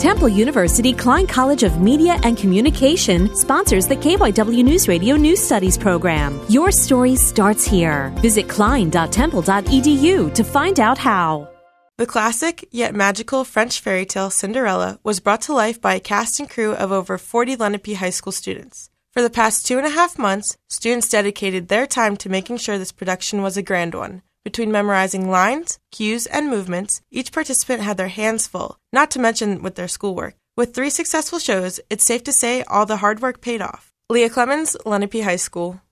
Temple University Klein College of Media and Communication sponsors the KYW News Radio News Studies program. Your story starts here. Visit klein.temple.edu to find out how. The classic yet magical French fairy tale Cinderella was brought to life by a cast and crew of over 40 Lenape High School students. For the past 2.5 months, students dedicated their time to making sure this production was a grand one. Between memorizing lines, cues, and movements, each participant had their hands full, not to mention with their schoolwork. With 3 successful shows, it's safe to say all the hard work paid off. Leah Clemens, Lenape High School.